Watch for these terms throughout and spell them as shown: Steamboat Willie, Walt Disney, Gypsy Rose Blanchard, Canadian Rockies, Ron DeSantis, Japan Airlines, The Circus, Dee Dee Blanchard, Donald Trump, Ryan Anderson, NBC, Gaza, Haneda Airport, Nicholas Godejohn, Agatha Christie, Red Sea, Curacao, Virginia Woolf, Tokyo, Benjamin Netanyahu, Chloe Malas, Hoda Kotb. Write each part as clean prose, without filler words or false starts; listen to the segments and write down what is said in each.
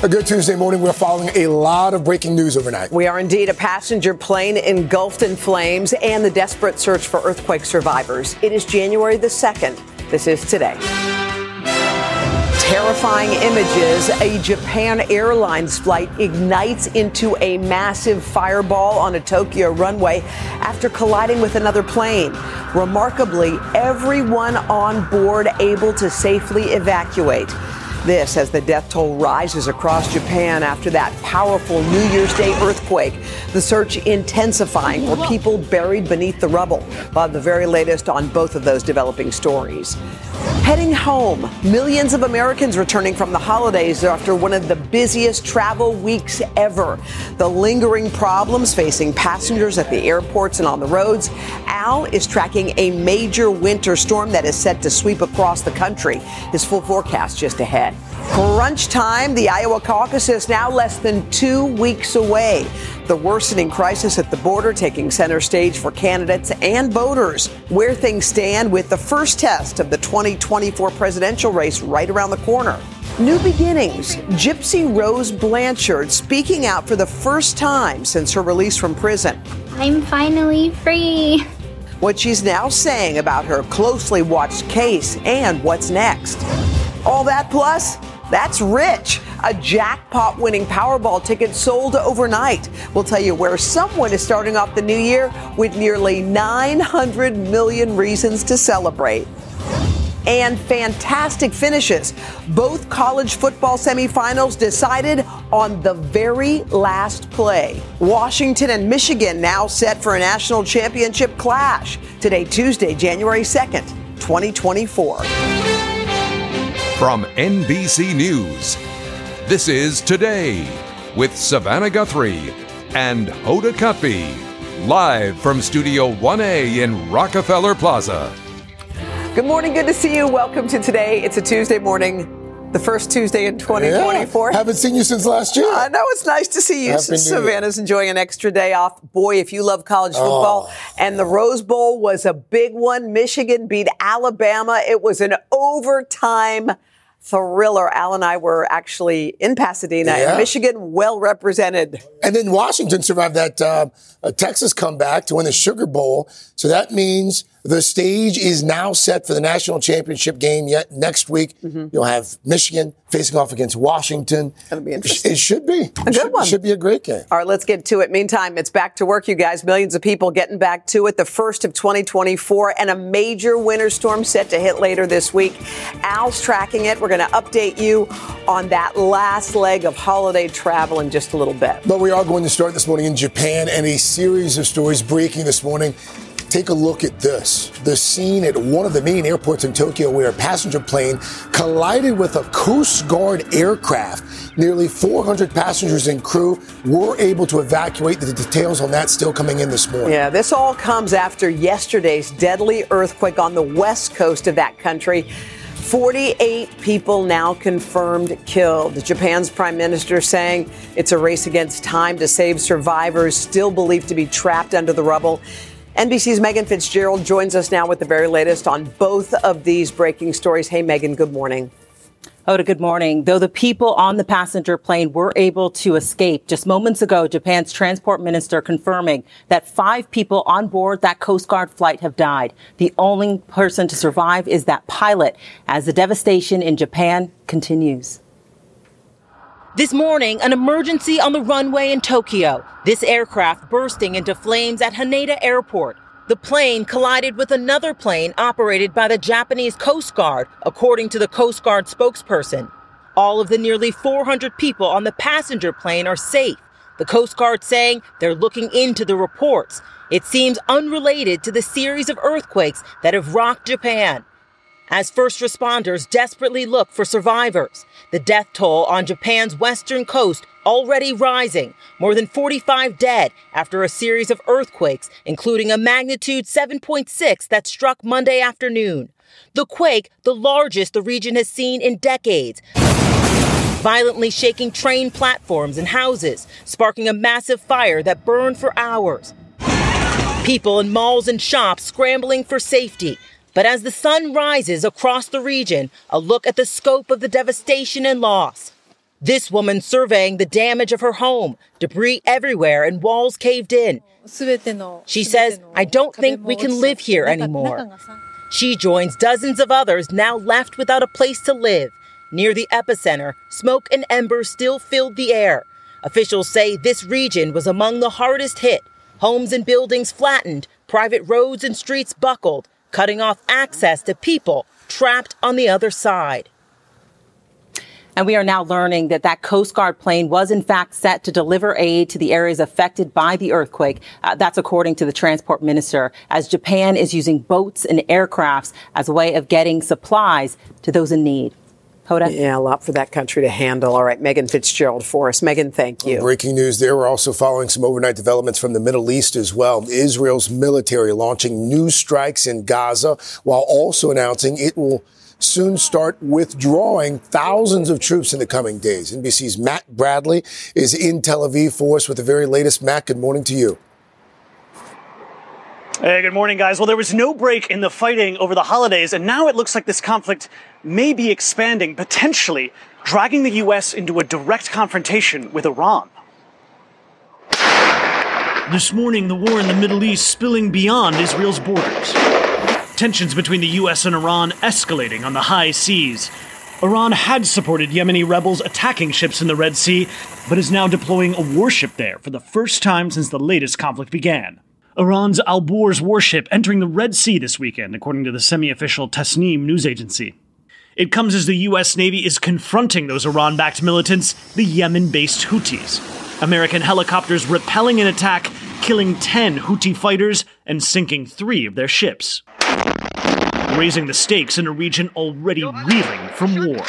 A good Tuesday morning. We're following a lot of breaking news overnight. We are indeed. A passenger plane engulfed in flames and the desperate search for earthquake survivors. It is January the 2nd. This is Today. Terrifying images. A Japan Airlines flight ignites into a massive fireball on a Tokyo runway after colliding with another plane. Remarkably, everyone on board able to safely evacuate. This as the death toll rises across Japan after that powerful New Year's Day earthquake. The search intensifying for people buried beneath the rubble. We'll have the very latest on both of those developing stories. Heading home, millions of Americans returning from the holidays after one of the busiest travel weeks ever. The lingering problems facing passengers at the airports and on the roads. Al is tracking a major winter storm that is set to sweep across the country. His full forecast just ahead. Crunch time. The Iowa caucuses now less than 2 weeks away. The worsening crisis at the border taking center stage for candidates and voters. Where things stand with the first test of the 2024 presidential race right around the corner. New beginnings. Gypsy Rose Blanchard speaking out for the first time since her release from prison. I'm finally free. What she's now saying about her closely watched case and what's next. All that plus, that's rich. A jackpot-winning Powerball ticket sold overnight. We'll tell you where someone is starting off the new year with nearly 900 million reasons to celebrate. And fantastic finishes. Both college football semifinals decided on the very last play. Washington and Michigan now set for a national championship clash. Today, Tuesday, January 2nd, 2024. From NBC News, this is Today with Savannah Guthrie and Hoda Kotb, live from Studio 1A in Rockefeller Plaza. Good morning, good to see you. Welcome to Today. It's a Tuesday morning, the first Tuesday in 2024. Haven't seen you since last year. I know, it's nice to see you. Savannah's enjoying an extra day off. Boy, if you love college football. And the Rose Bowl was a big one. Michigan beat Alabama. It was an overtime thriller. Al and I were actually in Pasadena, and Michigan well represented. And then Washington survived that Texas comeback to win the Sugar Bowl. So that means the stage is now set for the national championship game yet next week. Mm-hmm. You'll have Michigan facing off against Washington. That'll be interesting. It should be. A good one. It should be a great game. All right, let's get to it. Meantime, it's back to work, you guys. Millions of people getting back to it. The first of 2024 and a major winter storm set to hit later this week. Al's tracking it. We're going to update you on that last leg of holiday travel in just a little bit. But we are going to start this morning in Japan, and a series of stories breaking this morning. Take a look at this. The scene at one of the main airports in Tokyo where a passenger plane collided with a Coast Guard aircraft. Nearly 400 passengers and crew were able to evacuate. The details on that still coming in this morning. Yeah, this all comes after yesterday's deadly earthquake on the west coast of that country. 48 people now confirmed killed. Japan's prime minister saying it's a race against time to save survivors still believed to be trapped under the rubble. NBC's Megan Fitzgerald joins us now with the very latest on both of these breaking stories. Hey, Megan, good morning. Hoda, good morning. Though the people on the passenger plane were able to escape, just moments ago, Japan's transport minister confirming that 5 people on board that Coast Guard flight have died. The only person to survive is that pilot, as the devastation in Japan continues. This morning, an emergency on the runway in Tokyo. This aircraft bursting into flames at Haneda Airport. The plane collided with another plane operated by the Japanese Coast Guard, according to the Coast Guard spokesperson. All of the nearly 400 people on the passenger plane are safe. The Coast Guard saying they're looking into the reports. It seems unrelated to the series of earthquakes that have rocked Japan. as first responders desperately look for survivors. The death toll on Japan's western coast already rising, more than 45 dead after a series of earthquakes, including a magnitude 7.6 that struck Monday afternoon. The quake, the largest the region has seen in decades, violently shaking train platforms and houses, sparking a massive fire that burned for hours. People in malls and shops scrambling for safety. But as the sun rises across the region, a look at the scope of the devastation and loss. This woman surveying the damage of her home, debris everywhere and walls caved in. She says, "I don't think we can live here anymore." She joins dozens of others now left without a place to live. Near the epicenter, smoke and embers still filled the air. Officials say this region was among the hardest hit. Homes and buildings flattened, private roads and streets buckled, cutting off access to people trapped on the other side. And we are now learning that that Coast Guard plane was, in fact, set to deliver aid to the areas affected by the earthquake. That's according to the transport minister, as Japan is using boats and aircrafts as a way of getting supplies to those in need. Hoda? Yeah, a lot for that country to handle. All right, Megan Fitzgerald for us. Megan, thank you. Breaking news there. We're also following some overnight developments from the Middle East as well. Israel's military launching new strikes in Gaza while also announcing it will soon start withdrawing thousands of troops in the coming days. NBC's Matt Bradley is in Tel Aviv for us with the very latest. Matt, good morning to you. Hey, good morning, guys. Well, there was no break in the fighting over the holidays, and now it looks like this conflict may be expanding, potentially dragging the U.S. into a direct confrontation with Iran. This morning, the war in the Middle East spilling beyond Israel's borders. Tensions between the U.S. and Iran escalating on the high seas. Iran had supported Yemeni rebels attacking ships in the Red Sea, but is now deploying a warship there for the first time since the latest conflict began. Iran's Al-Borz warship entering the Red Sea this weekend, according to the semi-official Tasnim news agency. It comes as the U.S. Navy is confronting those Iran-backed militants, the Yemen-based Houthis. American helicopters repelling an attack, killing 10 Houthi fighters and sinking 3 of their ships, raising the stakes in a region already reeling from war.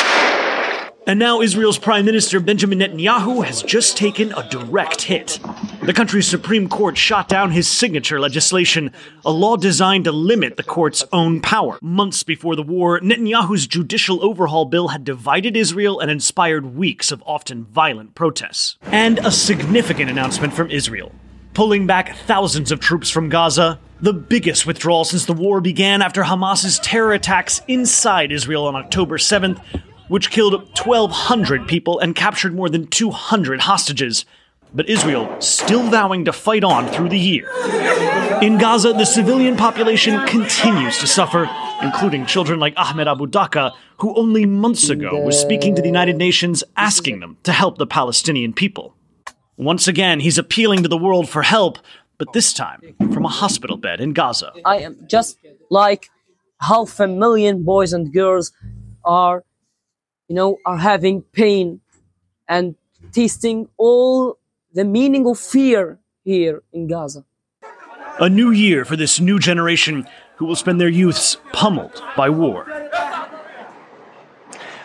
And now Israel's Prime Minister Benjamin Netanyahu has just taken a direct hit. The country's Supreme Court shot down his signature legislation, a law designed to limit the court's own power. Months before the war, Netanyahu's judicial overhaul bill had divided Israel and inspired weeks of often violent protests. And a significant announcement from Israel, pulling back thousands of troops from Gaza, the biggest withdrawal since the war began after Hamas's terror attacks inside Israel on October 7th, which killed 1,200 people and captured more than 200 hostages. But Israel still vowing to fight on through the year. In Gaza, the civilian population continues to suffer, including children like Ahmed Abu Dhaka, who only months ago was speaking to the United Nations asking them to help the Palestinian people. Once again, he's appealing to the world for help, but this time from a hospital bed in Gaza. I am just like 500,000 boys and girls are having pain and tasting all the meaning of fear here in Gaza. A new year for this new generation who will spend their youths pummeled by war.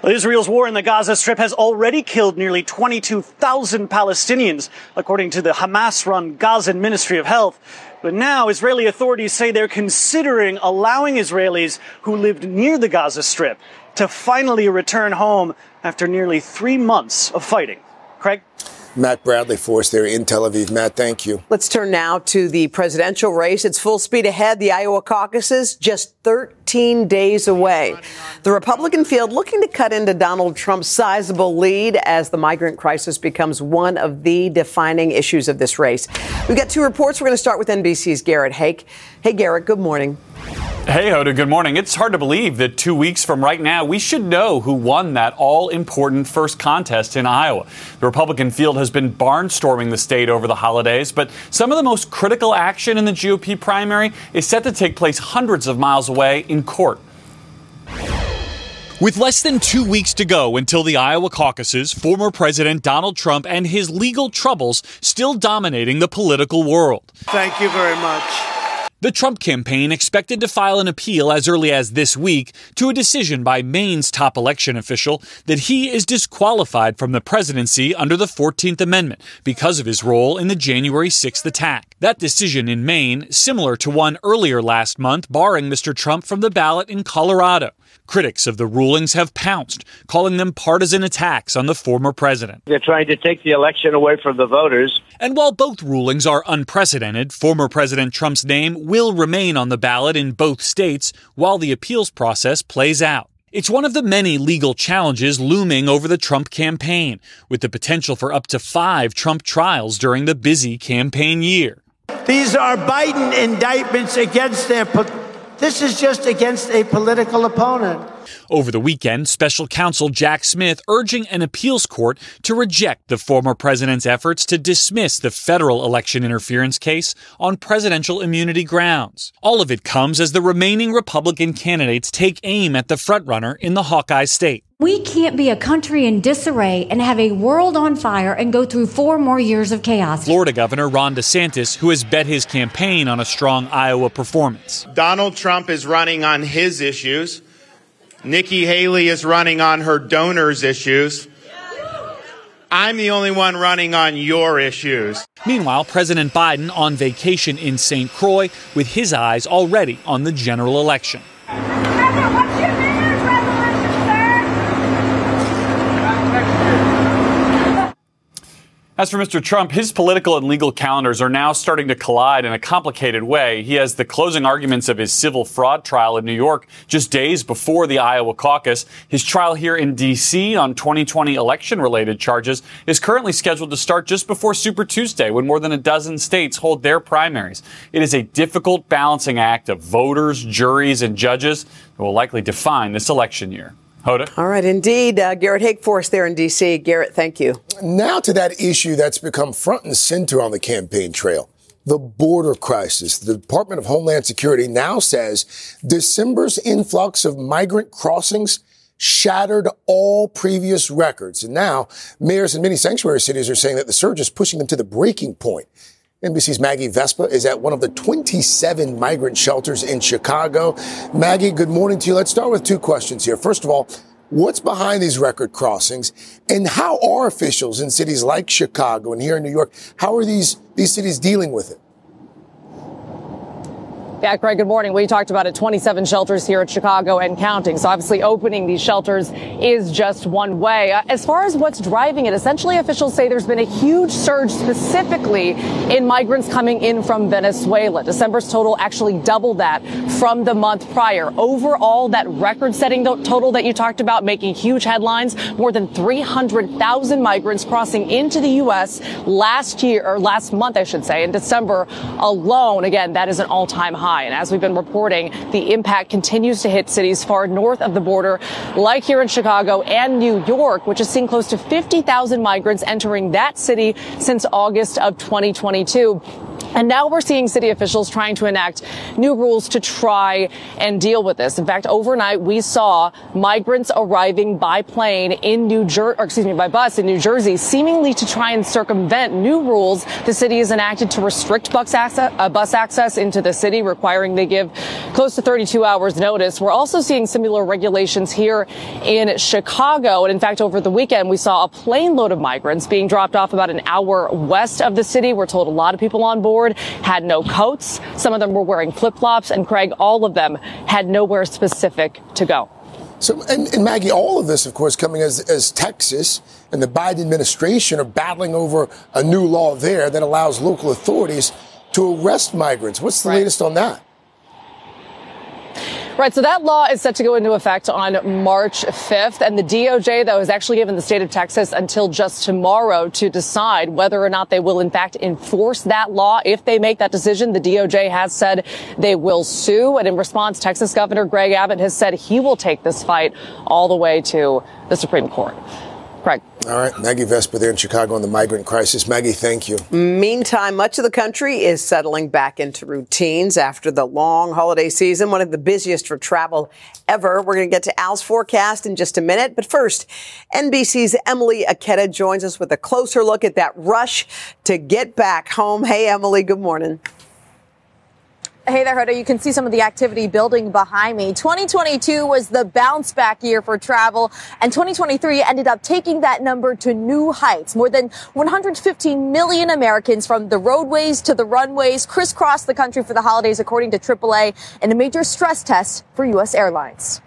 Well, Israel's war in the Gaza Strip has already killed nearly 22,000 Palestinians, according to the Hamas-run Gaza Ministry of Health. But now Israeli authorities say they're considering allowing Israelis who lived near the Gaza Strip to finally return home after nearly 3 months of fighting. Craig? Matt Bradley for us there in Tel Aviv. Matt, thank you. Let's turn now to the presidential race. It's full speed ahead. The Iowa caucuses just 13 days away. The Republican field looking to cut into Donald Trump's sizable lead as the migrant crisis becomes one of the defining issues of this race. We've got 2 reports. We're going to start with NBC's Garrett Hake. Hey, Garrett, good morning. Hey, Hoda, good morning. It's hard to believe that 2 weeks from right now, we should know who won that all-important first contest in Iowa. The Republican field has been barnstorming the state over the holidays, but some of the most critical action in the GOP primary is set to take place hundreds of miles away in court. With less than 2 weeks to go until the Iowa caucuses, former President Donald Trump and his legal troubles still dominating the political world. Thank you very much. The Trump campaign expected to file an appeal as early as this week to a decision by Maine's top election official that he is disqualified from the presidency under the 14th Amendment because of his role in the January 6th attack. That decision in Maine, similar to one earlier last month barring Mr. Trump from the ballot in Colorado. Critics of the rulings have pounced, calling them partisan attacks on the former president. They're trying to take the election away from the voters. And while both rulings are unprecedented, former President Trump's name will remain on the ballot in both states while the appeals process plays out. It's one of the many legal challenges looming over the Trump campaign, with the potential for up to 5 Trump trials during the busy campaign year. These are Biden indictments against their... This is just against a political opponent. Over the weekend, special counsel Jack Smith urging an appeals court to reject the former president's efforts to dismiss the federal election interference case on presidential immunity grounds. All of it comes as the remaining Republican candidates take aim at the frontrunner in the Hawkeye state. We can't be a country in disarray and have a world on fire and go through 4 more years of chaos. Florida Governor Ron DeSantis, who has bet his campaign on a strong Iowa performance. Donald Trump is running on his issues. Nikki Haley is running on her donors' issues. I'm the only one running on your issues. Meanwhile, President Biden on vacation in St. Croix with his eyes already on the general election. As for Mr. Trump, his political and legal calendars are now starting to collide in a complicated way. He has the closing arguments of his civil fraud trial in New York just days before the Iowa caucus. His trial here in D.C. on 2020 election-related charges is currently scheduled to start just before Super Tuesday, when more than a dozen states hold their primaries. It is a difficult balancing act of voters, juries, and judges that will likely define this election year. Hoda. All right, indeed. Garrett Hagforce there in D.C. Garrett, thank you. Now to that issue that's become front and center on the campaign trail, the border crisis. The Department of Homeland Security now says December's influx of migrant crossings shattered all previous records. And now mayors in many sanctuary cities are saying that the surge is pushing them to the breaking point. NBC's Maggie Vespa is at one of the 27 migrant shelters in Chicago. Maggie, good morning to you. Let's start with 2 questions here. First of all, what's behind these record crossings, and how are officials in cities like Chicago and here in New York, how are these cities dealing with it? Yeah, Craig, good morning. We talked about it, 27 shelters here at Chicago and counting. So obviously opening these shelters is just one way. As far as what's driving it, essentially officials say there's been a huge surge specifically in migrants coming in from Venezuela. December's total actually doubled that from the month prior. Overall, that record-setting total that you talked about making huge headlines, more than 300,000 migrants crossing into the U.S. last month, in December alone. Again, that is an all-time high. And as we've been reporting, the impact continues to hit cities far north of the border, like here in Chicago and New York, which has seen close to 50,000 migrants entering that city since August of 2022. And now we're seeing city officials trying to enact new rules to try and deal with this. In fact, overnight, we saw migrants arriving by plane in by bus in New Jersey, seemingly to try and circumvent new rules the city has enacted to restrict bus access into the city, requiring they give close to 32 hours notice. We're also seeing similar regulations here in Chicago. And in fact, over the weekend, we saw a plane load of migrants being dropped off about an hour west of the city. We're told a lot of people on board had no coats. Some of them were wearing flip-flops, and Craig, all of them had nowhere specific to go. So, and Maggie, all of this, of course, coming as Texas and the Biden administration are battling over a new law there that allows local authorities to arrest migrants. What's the latest on that? Right, so that law is set to go into effect on March 5th, and the DOJ, though, has actually given the state of Texas until just tomorrow to decide whether or not they will, in fact, enforce that law. If they make that decision, the DOJ has said they will sue, and in response, Texas Governor Greg Abbott has said he will take this fight all the way to the Supreme Court. Craig. All right, Maggie Vespa there in Chicago on the migrant crisis. Maggie, thank you. Meantime, much of the country is settling back into routines after the long holiday season, one of the busiest for travel ever. We're going to get to Al's forecast in just a minute. But first, NBC's Emily Aketa joins us with a closer look at that rush to get back home. Hey, Emily, good morning. Hey there, Hoda. You can see some of the activity building behind me. 2022 was the bounce back year for travel, and 2023 ended up taking that number to new heights. More than 115 million Americans from the roadways to the runways crisscrossed the country for the holidays, according to AAA, in a major stress test for U.S. airlines.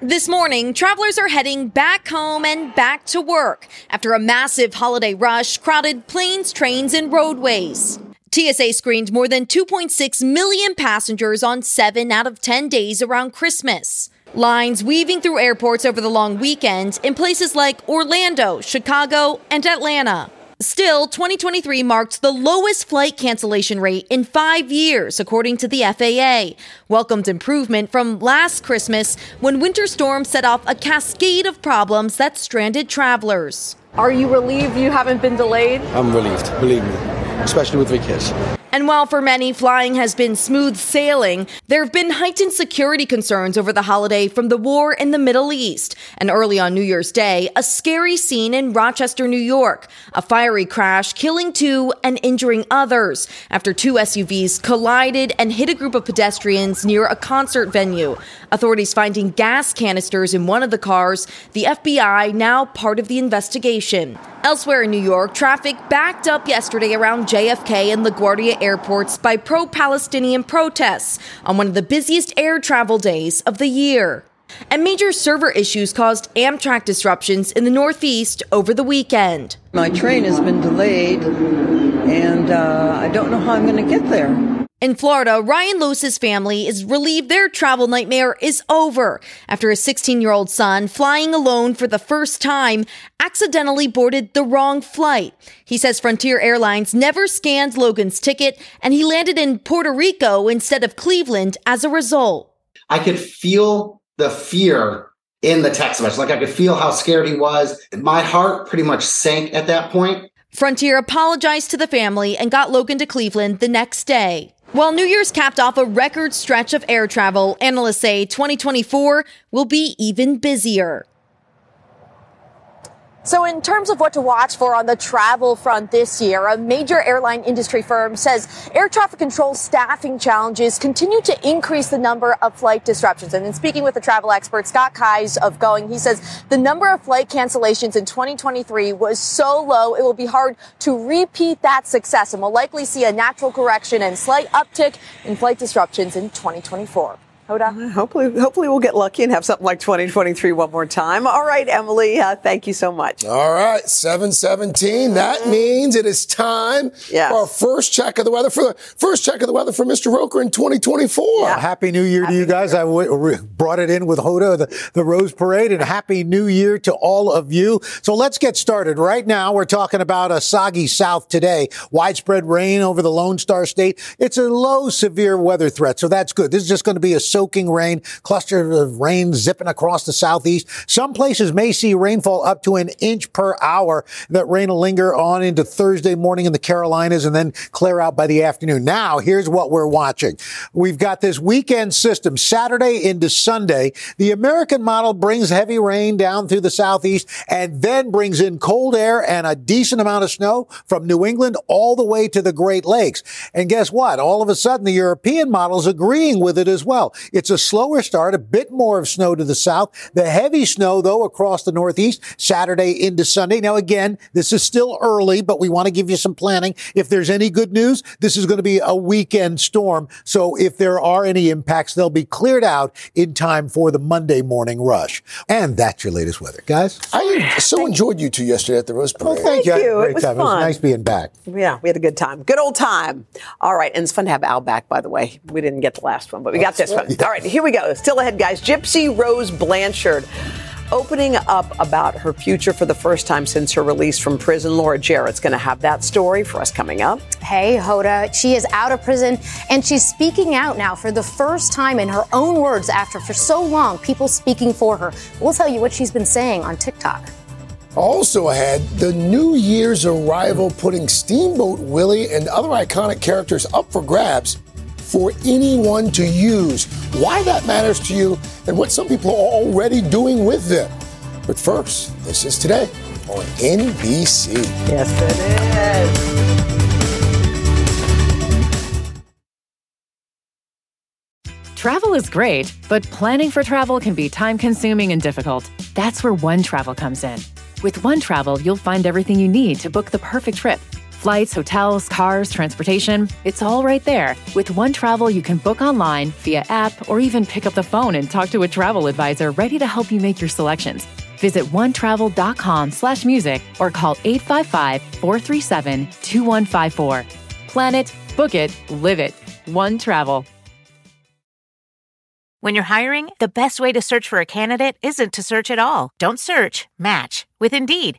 This morning, travelers are heading back home and back to work after a massive holiday rush crowded planes, trains, and roadways. TSA screened more than 2.6 million passengers on 7 out of 10 days around Christmas. Lines weaving through airports over the long weekend in places like Orlando, Chicago, and Atlanta. Still, 2023 marked the lowest flight cancellation rate in 5 years, according to the FAA. Welcomed improvement from last Christmas when winter storms set off a cascade of problems that stranded travelers. Are you relieved you haven't been delayed? I'm relieved, believe me. Especially with the kids. And while for many flying has been smooth sailing, there have been heightened security concerns over the holiday from the war in the Middle East. And early on New Year's Day, a scary scene in Rochester, New York. A fiery crash killing 2 and injuring others after 2 SUVs collided and hit a group of pedestrians near a concert venue. Authorities finding gas canisters in one of the cars. The FBI now part of the investigation. Elsewhere in New York, traffic backed up yesterday around JFK and LaGuardia airports by pro-Palestinian protests on one of the busiest air travel days of the year. And major server issues caused Amtrak disruptions in the Northeast over the weekend. My train has been delayed, and I don't know how I'm going to get there. In Florida, Ryan Lewis's family is relieved their travel nightmare is over after his 16-year-old son, flying alone for the first time, accidentally boarded the wrong flight. He says Frontier Airlines never scanned Logan's ticket, and he landed in Puerto Rico instead of Cleveland as a result. I could feel the fear in the text message. Like, I could feel how scared he was. My heart pretty much sank at that point. Frontier apologized to the family and got Logan to Cleveland the next day. While New Year's capped off a record stretch of air travel, analysts say 2024 will be even busier. So in terms of what to watch for on the travel front this year, a major airline industry firm says air traffic control staffing challenges continue to increase the number of flight disruptions. And in speaking with the travel expert, Scott Kies of Going, he says the number of flight cancellations in 2023 was so low, it will be hard to repeat that success, and we'll likely see a natural correction and slight uptick in flight disruptions in 2024. Hoda. Hopefully we'll get lucky and have something like 2023 one more time. All right, Emily, thank you so much. All right, 7:17. That means it is time for our first check of the weather for Mr. Roker in 2024. Yeah. Happy New Year to you guys. I brought it in with Hoda, the Rose Parade, and Happy New Year to all of you. So let's get started. Right now, we're talking about a soggy south today. Widespread rain over the Lone Star State. It's a low severe weather threat, so that's good. This is just going to be a soaking rain, cluster of rain zipping across the southeast. Some places may see rainfall up to an inch per hour. That rain will linger on into Thursday morning in the Carolinas and then clear out by the afternoon. Now, here's what we're watching. We've got this weekend system, Saturday into Sunday. The American model brings heavy rain down through the southeast and then brings in cold air and a decent amount of snow from New England all the way to the Great Lakes. And guess what? All of a sudden, the European model's agreeing with it as well. It's a slower start, a bit more of snow to the south. The heavy snow, though, across the northeast, Saturday into Sunday. Now, again, this is still early, but we want to give you some planning. If there's any good news, this is going to be a weekend storm. So if there are any impacts, they'll be cleared out in time for the Monday morning rush. And that's your latest weather, guys. I so enjoyed you two yesterday at the Rose Parade. Oh, thank you. Great time. It was nice being back. Yeah, we had a good time. Good old time. All right. And it's fun to have Al back, by the way. We didn't get the last one, but we got this one. All right, here we go. Still ahead, guys. Gypsy Rose Blanchard opening up about her future for the first time since her release from prison. Laura Jarrett's going to have that story for us coming up. Hey, Hoda. She is out of prison, and she's speaking out now for the first time in her own words after, for so long, people speaking for her. We'll tell you what she's been saying on TikTok. Also ahead, the New Year's arrival putting Steamboat Willie and other iconic characters up for grabs for anyone to use, why that matters to you, and what some people are already doing with them. But first, this is Today on NBC. Yes, it is. Travel is great, but planning for travel can be time-consuming and difficult. That's where One Travel comes in. With One Travel, you'll find everything you need to book the perfect trip. Flights, hotels, cars, transportation, it's all right there. With One Travel, you can book online, via app, or even pick up the phone and talk to a travel advisor ready to help you make your selections. Visit onetravel.com/music or call 855-437-2154. Plan it, book it, live it. One Travel. When you're hiring, the best way to search for a candidate isn't to search at all. Don't search, match with Indeed.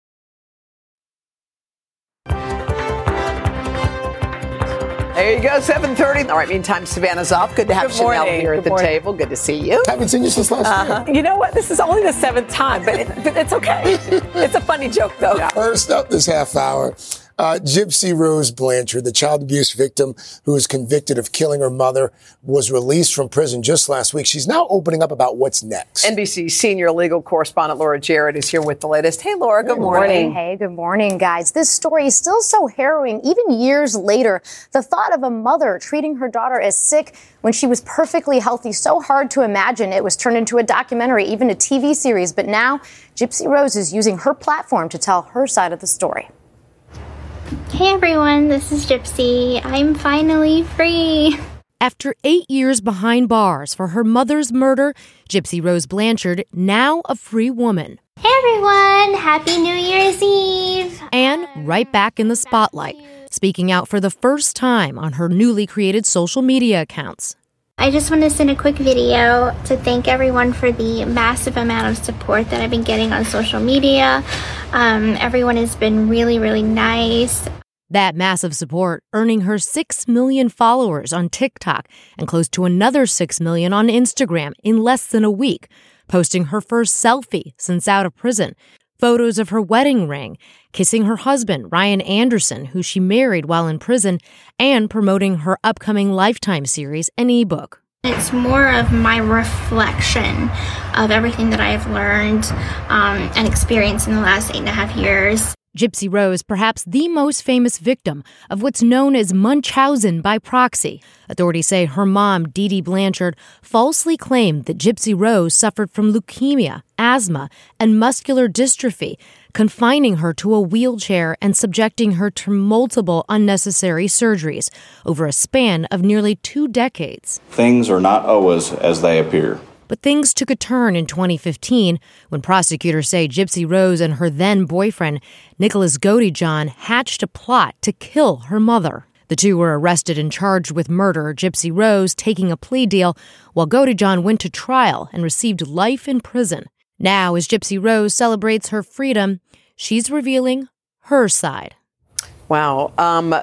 There you go, 7:30. All right, meantime, Savannah's off. Good to have Chanel here at the table. Good to see you. Haven't seen you since last year. You know what? This is only the seventh time, but it's okay. It's a funny joke, though. First up this half hour, Gypsy Rose Blanchard, the child abuse victim who was convicted of killing her mother, was released from prison just last week. She's now opening up about what's next. NBC senior legal correspondent Laura Jarrett is here with the latest. Hey, Laura, good morning. Hey, good morning, guys. This story is still so harrowing, even years later. The thought of a mother treating her daughter as sick when she was perfectly healthy, so hard to imagine. It was turned into a documentary, even a TV series. But now Gypsy Rose is using her platform to tell her side of the story. Hey everyone, this is Gypsy. I'm finally free. After 8 years behind bars for her mother's murder, Gypsy Rose Blanchard, now a free woman. Hey everyone, happy New Year's Eve. And right back in the spotlight, speaking out for the first time on her newly created social media accounts. I just want to send a quick video to thank everyone for the massive amount of support that I've been getting on social media. Everyone has been really, really nice. That massive support earning her 6 million followers on TikTok and close to another 6 million on Instagram in less than a week, posting her first selfie since out of prison, photos of her wedding ring, kissing her husband, Ryan Anderson, who she married while in prison, and promoting her upcoming Lifetime series and ebook. It's more of my reflection of everything that I've learned and experienced in the last 8.5 years. Gypsy Rose, perhaps the most famous victim of what's known as Munchausen by proxy. Authorities say her mom, Dee Dee Blanchard, falsely claimed that Gypsy Rose suffered from leukemia, asthma, and muscular dystrophy, confining her to a wheelchair and subjecting her to multiple unnecessary surgeries over a span of nearly 2 decades. Things are not always as they appear. But things took a turn in 2015 when prosecutors say Gypsy Rose and her then-boyfriend, Nicholas Godejohn, hatched a plot to kill her mother. The two were arrested and charged with murder, Gypsy Rose taking a plea deal, while Godejohn went to trial and received life in prison. Now, as Gypsy Rose celebrates her freedom, she's revealing her side. Wow.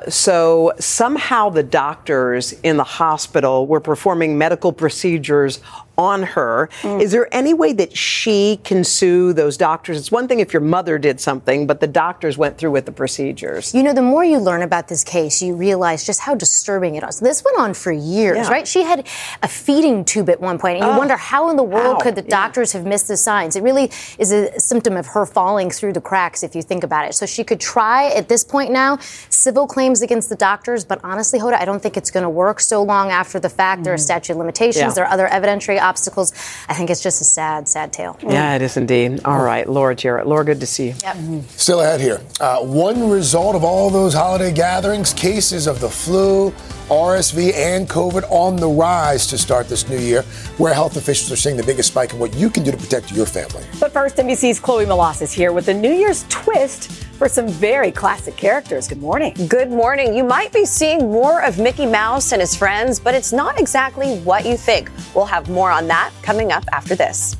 So somehow the doctors in the hospital were performing medical procedures on her. Is there any way that she can sue those doctors? It's one thing if your mother did something, but the doctors went through with the procedures. You know, the more you learn about this case, you realize just how disturbing it is. This went on for years, right? She had a feeding tube at one point, and you wonder how in the world could the doctors have missed the signs? It really is a symptom of her falling through the cracks, if you think about it. So she could try, at this point now, civil claims against the doctors, but honestly, Hoda, I don't think it's going to work so long after the fact. There are statute of limitations. There are other evidentiary obstacles. I think it's just a sad, sad tale. Yeah, it is indeed. All right, Laura Jarrett. Laura, good to see you. Yep. Still ahead here. One result of all those holiday gatherings, cases of the flu RSV and COVID on the rise to start this new year, where health officials are seeing the biggest spike in what you can do to protect your family. But first, NBC's Chloe Malas is here with a New Year's twist for some very classic characters. Good morning. Good morning. You might be seeing more of Mickey Mouse and his friends, but it's not exactly what you think. We'll have more on that coming up after this.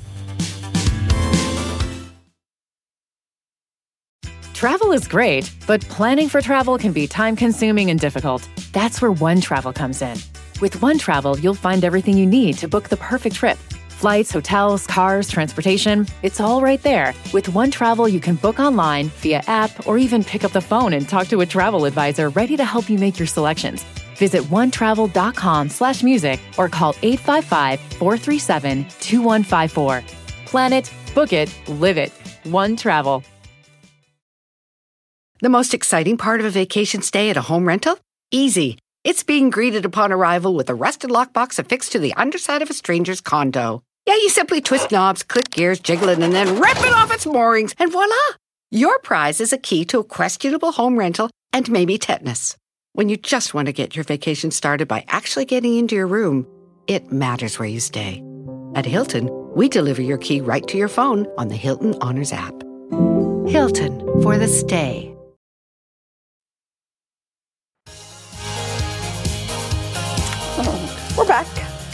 Travel is great, but planning for travel can be time-consuming and difficult. That's where One Travel comes in. With One Travel, you'll find everything you need to book the perfect trip. Flights, hotels, cars, transportation, it's all right there. With One Travel, you can book online, via app, or even pick up the phone and talk to a travel advisor ready to help you make your selections. Visit onetravel.com/music or call 855-437-2154. Plan it, book it, live it. One Travel. The most exciting part of a vacation stay at a home rental? Easy. It's being greeted upon arrival with a rusted lockbox affixed to the underside of a stranger's condo. Yeah, you simply twist knobs, click gears, jiggle it, and then rip it off its moorings, and voila! Your prize is a key to a questionable home rental and maybe tetanus. When you just want to get your vacation started by actually getting into your room, it matters where you stay. At Hilton, we deliver your key right to your phone on the Hilton Honors app. Hilton, for the stay. We're back.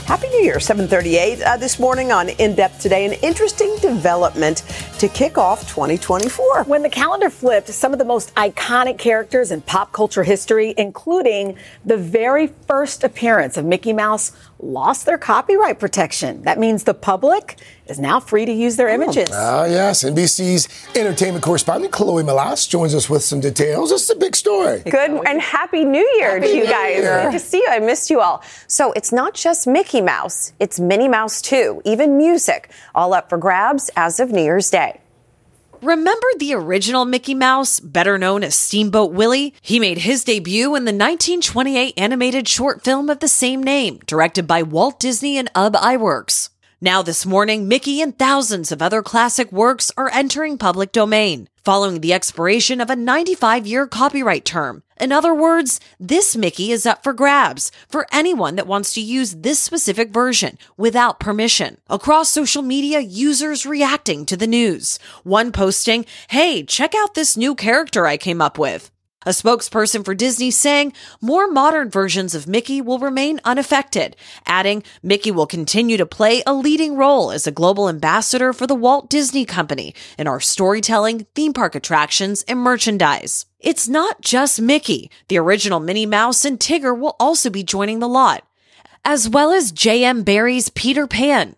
Happy New Year, 7:38. This morning on In Depth Today, an interesting development to kick off 2024. When the calendar flipped, some of the most iconic characters in pop culture history, including the very first appearance of Mickey Mouse, lost their copyright protection. That means the public is now free to use their images. Yes. NBC's entertainment correspondent, Chloe Malas, joins us with some details. This is a big story. Good, and Happy New Year to you guys. Good to see you. I missed you all. So it's not just Mickey Mouse. It's Minnie Mouse, too. Even music. All up for grabs as of New Year's Day. Remember the original Mickey Mouse, better known as Steamboat Willie? He made his debut in the 1928 animated short film of the same name, directed by Walt Disney and Ub Iwerks. Now this morning, Mickey and thousands of other classic works are entering public domain, following the expiration of a 95-year copyright term. In other words, this Mickey is up for grabs for anyone that wants to use this specific version without permission. Across social media, users reacting to the news. One posting, "Hey, check out this new character I came up with." A spokesperson for Disney saying more modern versions of Mickey will remain unaffected, adding Mickey will continue to play a leading role as a global ambassador for the Walt Disney Company in our storytelling, theme park attractions, and merchandise. It's not just Mickey. The original Minnie Mouse and Tigger will also be joining the lot, as well as J.M. Barrie's Peter Pan.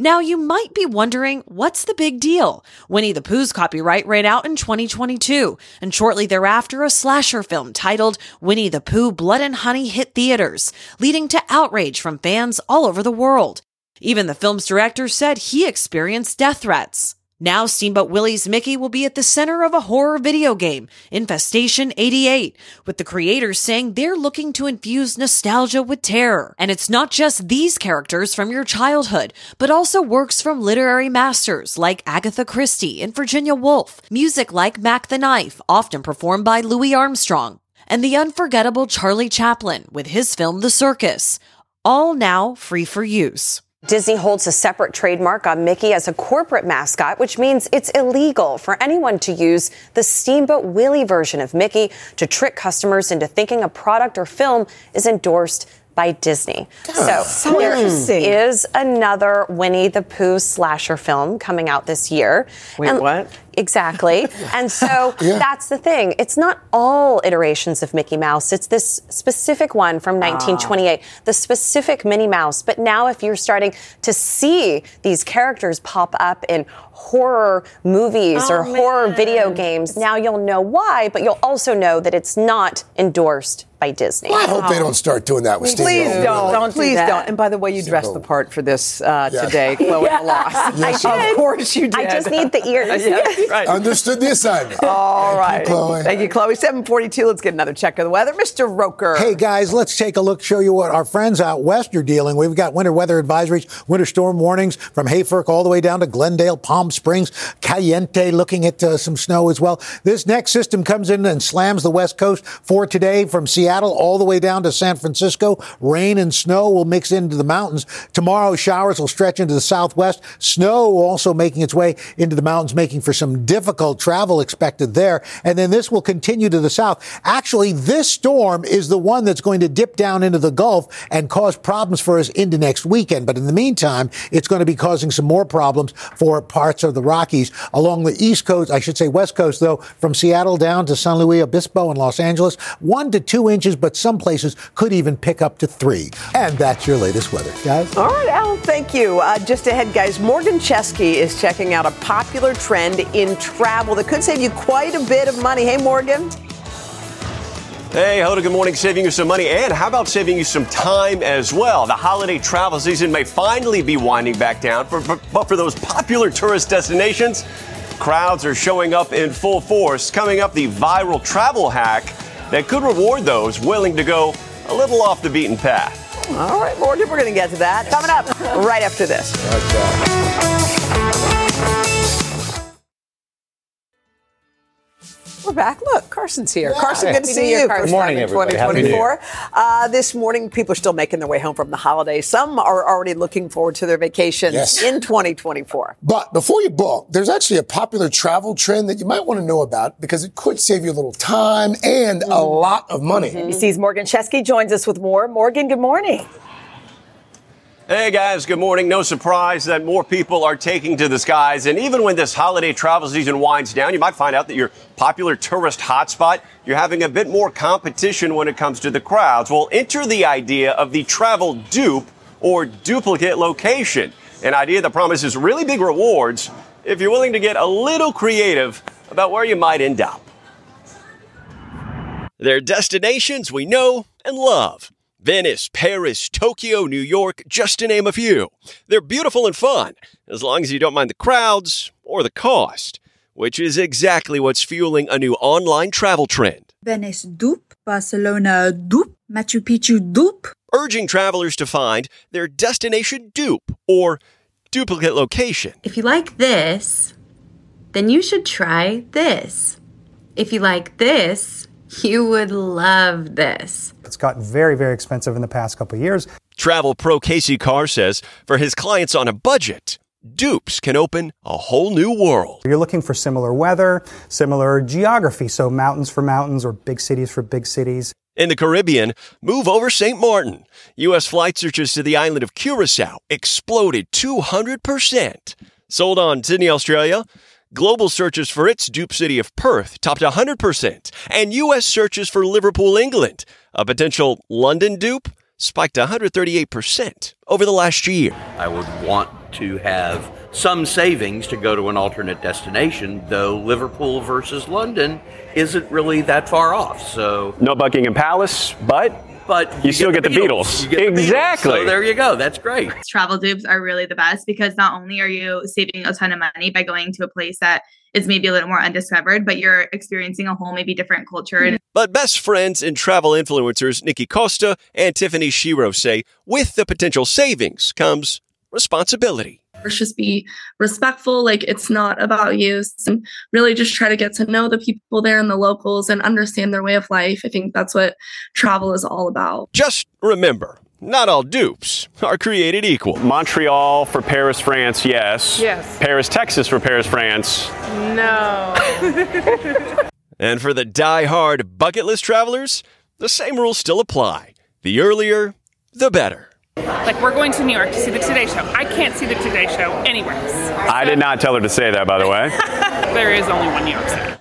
Now, you might be wondering, what's the big deal? Winnie the Pooh's copyright ran out in 2022, and shortly thereafter, a slasher film titled Winnie the Pooh Blood and Honey hit theaters, leading to outrage from fans all over the world. Even the film's director said he experienced death threats. Now, Steamboat Willie's Mickey will be at the center of a horror video game, Infestation 88, with the creators saying they're looking to infuse nostalgia with terror. And it's not just these characters from your childhood, but also works from literary masters like Agatha Christie and Virginia Woolf, music like Mack the Knife, often performed by Louis Armstrong, and the unforgettable Charlie Chaplin with his film The Circus, all now free for use. Disney holds a separate trademark on Mickey as a corporate mascot, which means it's illegal for anyone to use the Steamboat Willie version of Mickey to trick customers into thinking a product or film is endorsed by Disney. So there is another Winnie the Pooh slasher film coming out this year. What? Exactly. And so that's the thing. It's not all iterations of Mickey Mouse. It's this specific one from 1928, the specific Minnie Mouse. But now if you're starting to see these characters pop up in horror movies or horror video games, now you'll know why, but you'll also know that it's not endorsed by Disney. Well, I hope they don't start doing that with Steve. Please don't. Please don't. And by the way, you dressed the part for this today, Chloe Malas. Yes. Of course you did. I just need the ears. Right. Understood the assignment. All right. Thank you, Chloe. Thank you, Chloe. 7:42. Let's get another check of the weather. Mr. Roker. Hey, guys, let's take a look, show you what our friends out west are dealing. We've got winter weather advisories, winter storm warnings from Hayfork all the way down to Glendale, Palm Springs, Caliente, looking at some snow as well. This next system comes in and slams the west coast for today from Seattle all the way down to San Francisco. Rain and snow will mix into the mountains. Tomorrow, showers will stretch into the southwest. Snow also making its way into the mountains, making for some difficult travel expected there. And then this will continue to the south. Actually, this storm is the one that's going to dip down into the Gulf and cause problems for us into next weekend. But in the meantime, it's going to be causing some more problems for parts of the Rockies along the east coast, I should say west coast, though, from Seattle down to San Luis Obispo and Los Angeles, 1 to 2 inches, but some places could even pick up to 3. And that's your latest weather, guys. All right, Alan, thank you. Just ahead, guys, Morgan Chesky is checking out a popular trend in travel that could save you quite a bit of money. Hey, Morgan. Hey, Hoda, good morning. Saving you some money, and how about saving you some time as well? The holiday travel season may finally be winding back down, but for those popular tourist destinations, crowds are showing up in full force. Coming up, the viral travel hack that could reward those willing to go a little off the beaten path. All right, Morgan, we're going to get to that. Coming up right after this. We're back. Look, Carson's here. Yeah. Carson, good to see you. Good morning, everybody. Happy New Year. This morning, people are still making their way home from the holidays. Some are already looking forward to their vacations in 2024. But before you book, there's actually a popular travel trend that you might want to know about because it could save you a little time and a lot of money. NBC's Morgan Chesky joins us with more. Morgan, good morning. Hey, guys. Good morning. No surprise that more people are taking to the skies. And even when this holiday travel season winds down, you might find out that your popular tourist hotspot, you're having a bit more competition when it comes to the crowds. Well, enter the idea of the travel dupe or duplicate location, an idea that promises really big rewards if you're willing to get a little creative about where you might end up. They're destinations we know and love. Venice, Paris, Tokyo, New York, just to name a few. They're beautiful and fun, as long as you don't mind the crowds or the cost, which is exactly what's fueling a new online travel trend. Venice dupe, Barcelona dupe, Machu Picchu dupe. Urging travelers to find their destination dupe or duplicate location. If you like this, then you should try this. If you like this, you would love this. It's gotten very, very expensive in the past couple of years. Travel pro Casey Carr says for his clients on a budget, dupes can open a whole new world. You're looking for similar weather, similar geography, so mountains for mountains or big cities for big cities. In the Caribbean, move over St. Martin. U.S. flight searches to the island of Curacao exploded 200%. Sold on Sydney, Australia. Global searches for its dupe city of Perth topped 100%, and U.S. searches for Liverpool, England, a potential London dupe, spiked 138% over the last year. I would want to have some savings to go to an alternate destination, though Liverpool versus London isn't really that far off. So no Buckingham Palace, but you still get the Beatles. You get exactly. The Beatles. So there you go. That's great. Travel dupes are really the best because not only are you saving a ton of money by going to a place that is maybe a little more undiscovered, but you're experiencing a whole maybe different culture. But best friends and travel influencers Nikki Costa and Tiffany Shiro say with the potential savings comes responsibility. Just be respectful. Like, it's not about you. So really just try to get to know the people there and the locals and understand their way of life. I think that's what travel is all about. Just remember, not all dupes are created equal. Montreal for Paris, France, yes. Yes. Paris, Texas for Paris, France. No. And for the die-hard bucket list travelers, the same rules still apply. The earlier, the better. Like, we're going to New York to see the Today Show. I can't see the Today Show anywhere else. I did not tell her to say that, by the way. There is only one New York City.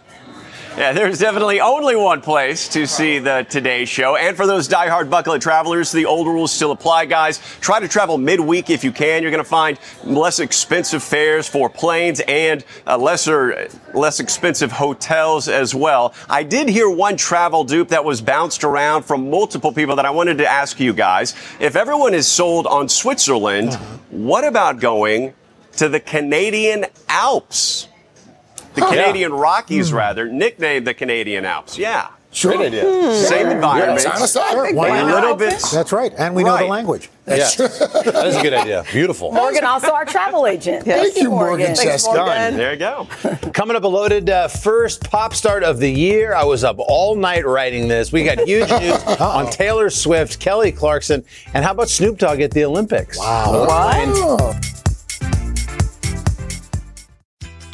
Yeah, there's definitely only one place to see the Today Show. And for those diehard bucket travelers, the old rules still apply, guys. Try to travel midweek if you can. You're going to find less expensive fares for planes and less expensive hotels as well. I did hear one travel dupe that was bounced around from multiple people that I wanted to ask you guys. If everyone is sold on Switzerland, what about going to the Canadian Alps? The Canadian Rockies, rather, nicknamed the Canadian Alps. Yeah. Sure. Great idea. Same environment. A little bit. That's right. And we know the language. Yes. That is a good idea. Beautiful. Morgan, also our travel agent. Yes. Thank you, Morgan. Thanks, Morgan. There you go. Coming up, a loaded first pop start of the year. I was up all night writing this. We got huge news on Taylor Swift, Kelly Clarkson, and how about Snoop Dogg at the Olympics? Wow. Wow.